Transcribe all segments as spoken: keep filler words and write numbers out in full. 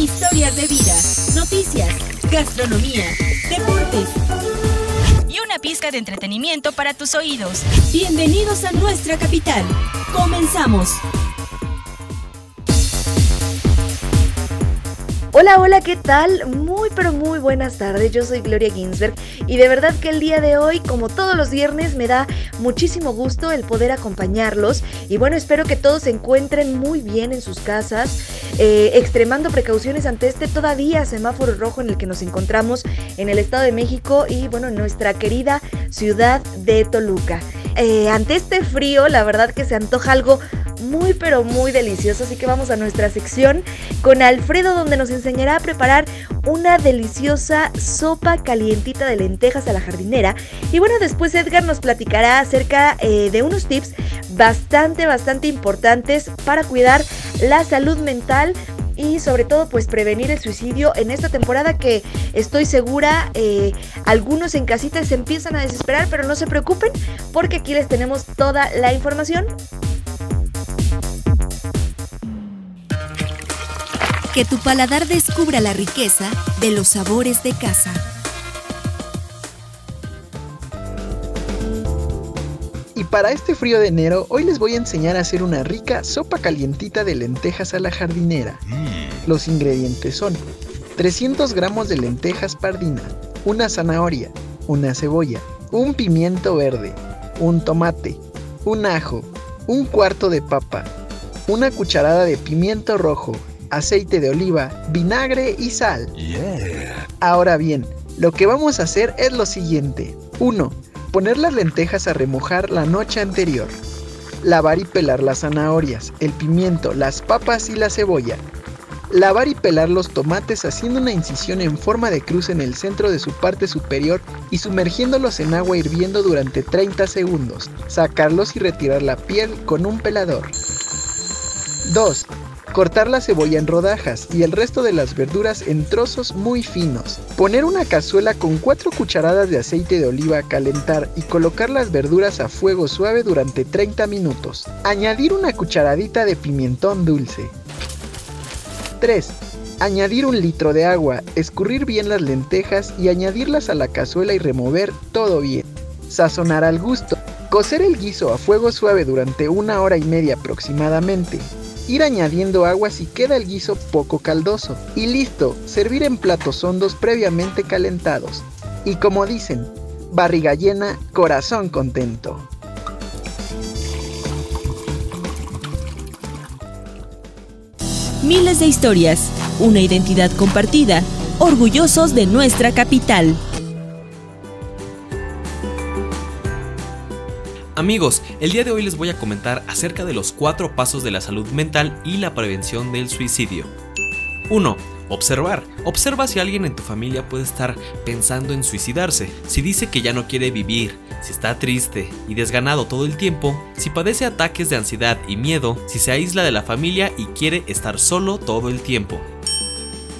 historias de vida, noticias, gastronomía, deportes y una pizca de entretenimiento para tus oídos. Bienvenidos a nuestra capital. Comenzamos. Hola, hola, ¿qué tal? Muy, pero muy buenas tardes. Yo soy Gloria Ginsberg y de verdad que el día de hoy, como todos los viernes, me da muchísimo gusto el poder acompañarlos. Y bueno, espero que todos se encuentren muy bien en sus casas, eh, extremando precauciones ante este todavía semáforo rojo en el que nos encontramos en el Estado de México y bueno, en nuestra querida ciudad de Toluca. Eh, ante este frío, la verdad que se antoja algo muy pero muy delicioso, así que vamos a nuestra sección con Alfredo, donde nos enseñará a preparar una deliciosa sopa calientita de lentejas a la jardinera. Y bueno, después Edgar nos platicará acerca eh, de unos tips bastante bastante importantes para cuidar la salud mental y sobre todo pues prevenir el suicidio en esta temporada que estoy segura eh, algunos en casita se empiezan a desesperar, pero no se preocupen porque aquí les tenemos toda la información. Que tu paladar descubra la riqueza de los sabores de casa. Y para este frío de enero, hoy les voy a enseñar a hacer una rica sopa calientita de lentejas a la jardinera. Mm. Los ingredientes son trescientos gramos de lentejas pardina, una zanahoria, una cebolla, un pimiento verde, un tomate, un ajo, un cuarto de papa, una cucharada de pimiento rojo, aceite de oliva, vinagre y sal. Yeah. Ahora bien, lo que vamos a hacer es lo siguiente. uno. Poner las lentejas a remojar la noche anterior. Lavar y pelar las zanahorias, el pimiento, las papas y la cebolla. Lavar y pelar los tomates haciendo una incisión en forma de cruz en el centro de su parte superior y sumergiéndolos en agua hirviendo durante treinta segundos. Sacarlos y retirar la piel con un pelador. dos. Cortar la cebolla en rodajas y el resto de las verduras en trozos muy finos. Poner una cazuela con cuatro cucharadas de aceite de oliva a calentar y colocar las verduras a fuego suave durante treinta minutos. Añadir una cucharadita de pimentón dulce. tres. Añadir un litro de agua, escurrir bien las lentejas y añadirlas a la cazuela y remover todo bien. Sazonar al gusto. Cocer el guiso a fuego suave durante una hora y media aproximadamente. Ir añadiendo agua si queda el guiso poco caldoso. Y listo, servir en platos hondos previamente calentados. Y como dicen, barriga llena, corazón contento. Miles de historias, una identidad compartida, orgullosos de nuestra capital. Amigos, el día de hoy les voy a comentar acerca de los cuatro pasos de la salud mental y la prevención del suicidio. uno. Observar. Observa si alguien en tu familia puede estar pensando en suicidarse, si dice que ya no quiere vivir, si está triste y desganado todo el tiempo, si padece ataques de ansiedad y miedo, si se aísla de la familia y quiere estar solo todo el tiempo.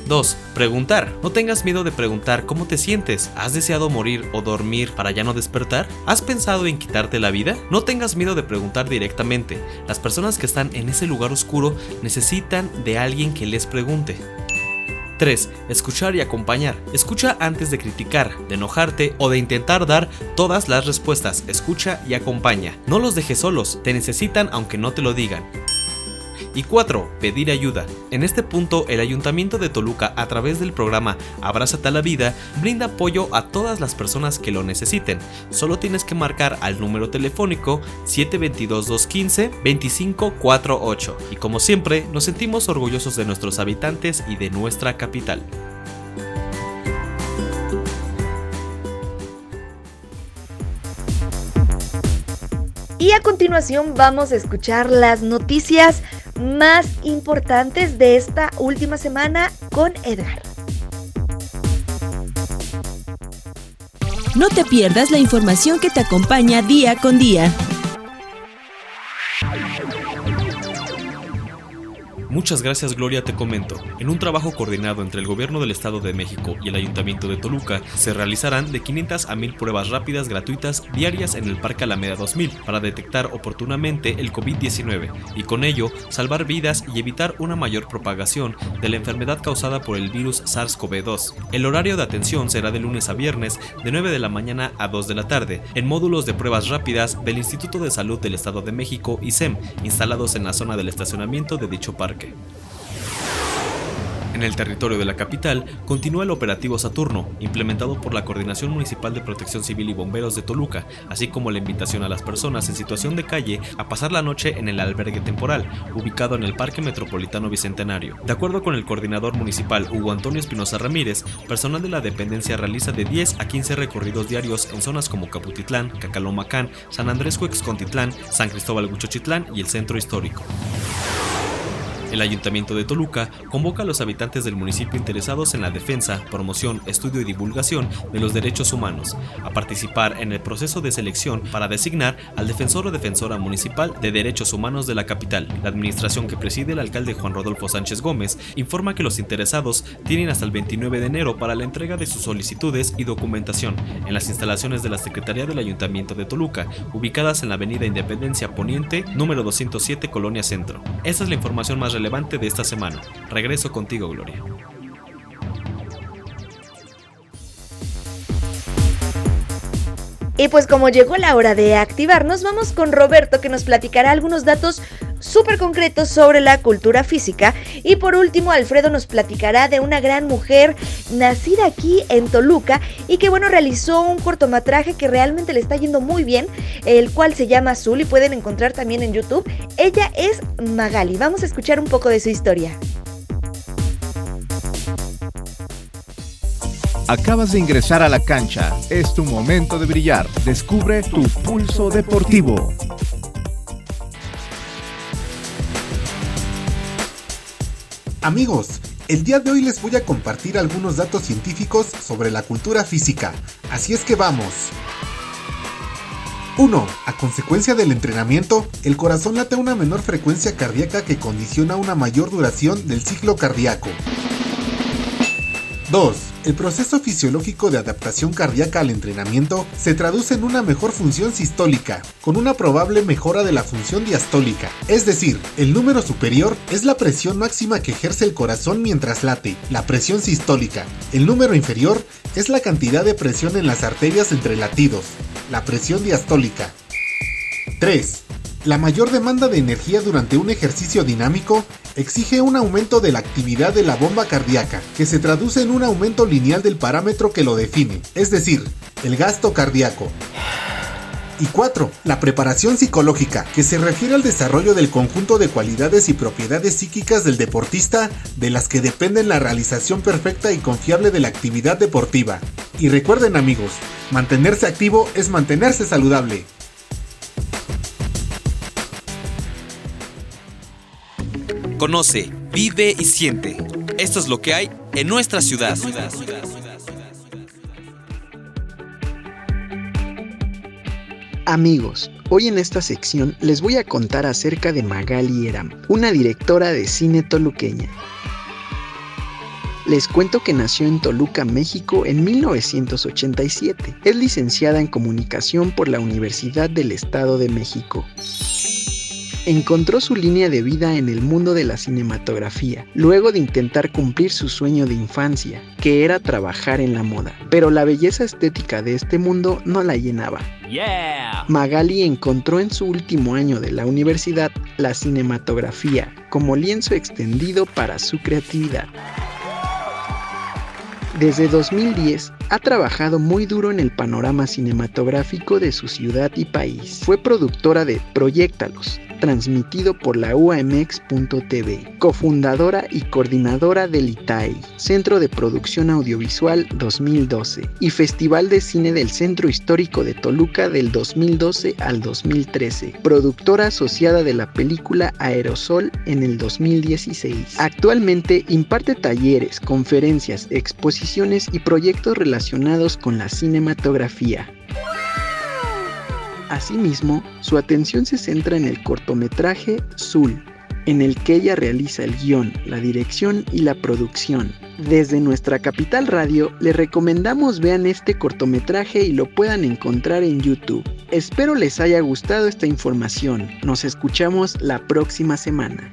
dos. Preguntar. No tengas miedo de preguntar cómo te sientes. ¿Has deseado morir o dormir para ya no despertar? ¿Has pensado en quitarte la vida? No tengas miedo de preguntar directamente. Las personas que están en ese lugar oscuro necesitan de alguien que les pregunte. tres. Escuchar y acompañar. Escucha antes de criticar, de enojarte o de intentar dar todas las respuestas. Escucha y acompaña. No los dejes solos. Te necesitan aunque no te lo digan. Y cuatro. Pedir ayuda. En este punto, el Ayuntamiento de Toluca, a través del programa Abrázate a la Vida, brinda apoyo a todas las personas que lo necesiten. Solo tienes que marcar al número telefónico siete dos dos, dos uno cinco, dos cinco cuatro ocho. Y como siempre, nos sentimos orgullosos de nuestros habitantes y de nuestra capital. Y a continuación vamos a escuchar las noticias más importantes de esta última semana con Edgar. No te pierdas la información que te acompaña día con día. Muchas gracias, Gloria, te comento. En un trabajo coordinado entre el Gobierno del Estado de México y el Ayuntamiento de Toluca, se realizarán de quinientas a mil pruebas rápidas gratuitas diarias en el Parque Alameda dos mil para detectar oportunamente el COVID diecinueve y con ello salvar vidas y evitar una mayor propagación de la enfermedad causada por el virus SARS-CoV dos. El horario de atención será de lunes a viernes de nueve de la mañana a dos de la tarde en módulos de pruebas rápidas del Instituto de Salud del Estado de México, I S E M, instalados en la zona del estacionamiento de dicho parque. En el territorio de la capital, continúa el operativo Saturno, implementado por la Coordinación Municipal de Protección Civil y Bomberos de Toluca, así como la invitación a las personas en situación de calle a pasar la noche en el albergue temporal, ubicado en el Parque Metropolitano Bicentenario. De acuerdo con el coordinador municipal Hugo Antonio Espinoza Ramírez, personal de la dependencia realiza de diez a quince recorridos diarios en zonas como Caputitlán, Cacalomacán, San Andrés Cuexcontitlán, San Cristóbal-Guchochitlán y el Centro Histórico. El Ayuntamiento de Toluca convoca a los habitantes del municipio interesados en la defensa, promoción, estudio y divulgación de los derechos humanos a participar en el proceso de selección para designar al defensor o defensora municipal de derechos humanos de la capital. La administración que preside el alcalde Juan Rodolfo Sánchez Gómez informa que los interesados tienen hasta el veintinueve de enero para la entrega de sus solicitudes y documentación en las instalaciones de la Secretaría del Ayuntamiento de Toluca, ubicadas en la Avenida Independencia Poniente, número doscientos siete, Colonia Centro. Esa es la información más relevante relevante de esta semana. Regreso contigo, Gloria. Y pues como llegó la hora de activarnos, vamos con Roberto, que nos platicará algunos datos súper concretos sobre la cultura física. Y por último, Alfredo nos platicará de una gran mujer nacida aquí en Toluca y que, bueno, realizó un cortometraje que realmente le está yendo muy bien, el cual se llama Azul y pueden encontrar también en YouTube. Ella es Magali. Vamos a escuchar un poco de su historia. Acabas de ingresar a la cancha. Es tu momento de brillar. Descubre tu pulso deportivo. Amigos, el día de hoy les voy a compartir algunos datos científicos sobre la cultura física. Así es que vamos. uno. A consecuencia del entrenamiento, el corazón late a una menor frecuencia cardíaca que condiciona una mayor duración del ciclo cardíaco. dos. El proceso fisiológico de adaptación cardíaca al entrenamiento se traduce en una mejor función sistólica, con una probable mejora de la función diastólica. Es decir, el número superior es la presión máxima que ejerce el corazón mientras late, la presión sistólica. El número inferior es la cantidad de presión en las arterias entre latidos, la presión diastólica. tres. La mayor demanda de energía durante un ejercicio dinámico exige un aumento de la actividad de la bomba cardíaca, que se traduce en un aumento lineal del parámetro que lo define, es decir, el gasto cardíaco. Y cuatro. La preparación psicológica, que se refiere al desarrollo del conjunto de cualidades y propiedades psíquicas del deportista, de las que dependen la realización perfecta y confiable de la actividad deportiva. Y recuerden, amigos, mantenerse activo es mantenerse saludable. Conoce, vive y siente. Esto es lo que hay en nuestra ciudad. Amigos, hoy en esta sección les voy a contar acerca de Magali Heram, una directora de cine toluqueña. Les cuento que nació en Toluca, México, en mil novecientos ochenta y siete. Es licenciada en comunicación por la Universidad del Estado de México. Encontró su línea de vida en el mundo de la cinematografía, luego de intentar cumplir su sueño de infancia, que era trabajar en la moda. Pero la belleza estética de este mundo no la llenaba. Yeah. Magali encontró en su último año de la universidad la cinematografía como lienzo extendido para su creatividad. Desde dos mil diez ha trabajado muy duro en el panorama cinematográfico de su ciudad y país. Fue productora de Proyéctalos, transmitido por la U A M X punto T V, cofundadora y coordinadora del I T A I, Centro de Producción Audiovisual dos mil doce, y Festival de Cine del Centro Histórico de Toluca del dos mil doce al dos mil trece, productora asociada de la película Aerosol en el dos mil dieciséis. Actualmente imparte talleres, conferencias, exposiciones y proyectos relacionados con la cinematografía. Asimismo, su atención se centra en el cortometraje Azul, en el que ella realiza el guión, la dirección y la producción. Desde nuestra Capital Radio, les recomendamos vean este cortometraje y lo puedan encontrar en YouTube. Espero les haya gustado esta información. Nos escuchamos la próxima semana.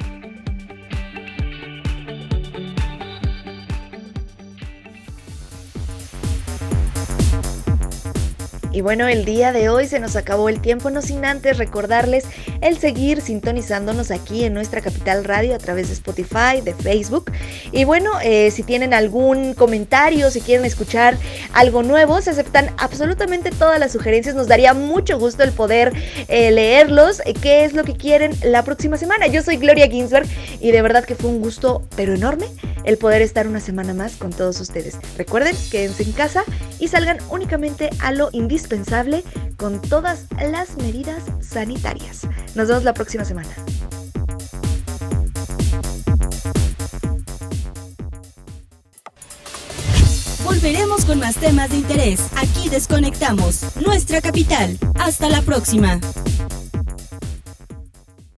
Y bueno, el día de hoy se nos acabó el tiempo, no sin antes recordarles el seguir sintonizándonos aquí en nuestra Capital Radio a través de Spotify, de Facebook. Y bueno, eh, si tienen algún comentario, si quieren escuchar algo nuevo, se aceptan absolutamente todas las sugerencias. Nos daría mucho gusto el poder eh, leerlos, qué es lo que quieren la próxima semana. Yo soy Gloria Ginsberg y de verdad que fue un gusto, pero enorme, el poder estar una semana más con todos ustedes. Recuerden, quédense en casa y salgan únicamente a lo indispensable. Indispensable con todas las medidas sanitarias. Nos vemos la próxima semana. Volveremos con más temas de interés. Aquí desconectamos nuestra capital. Hasta la próxima.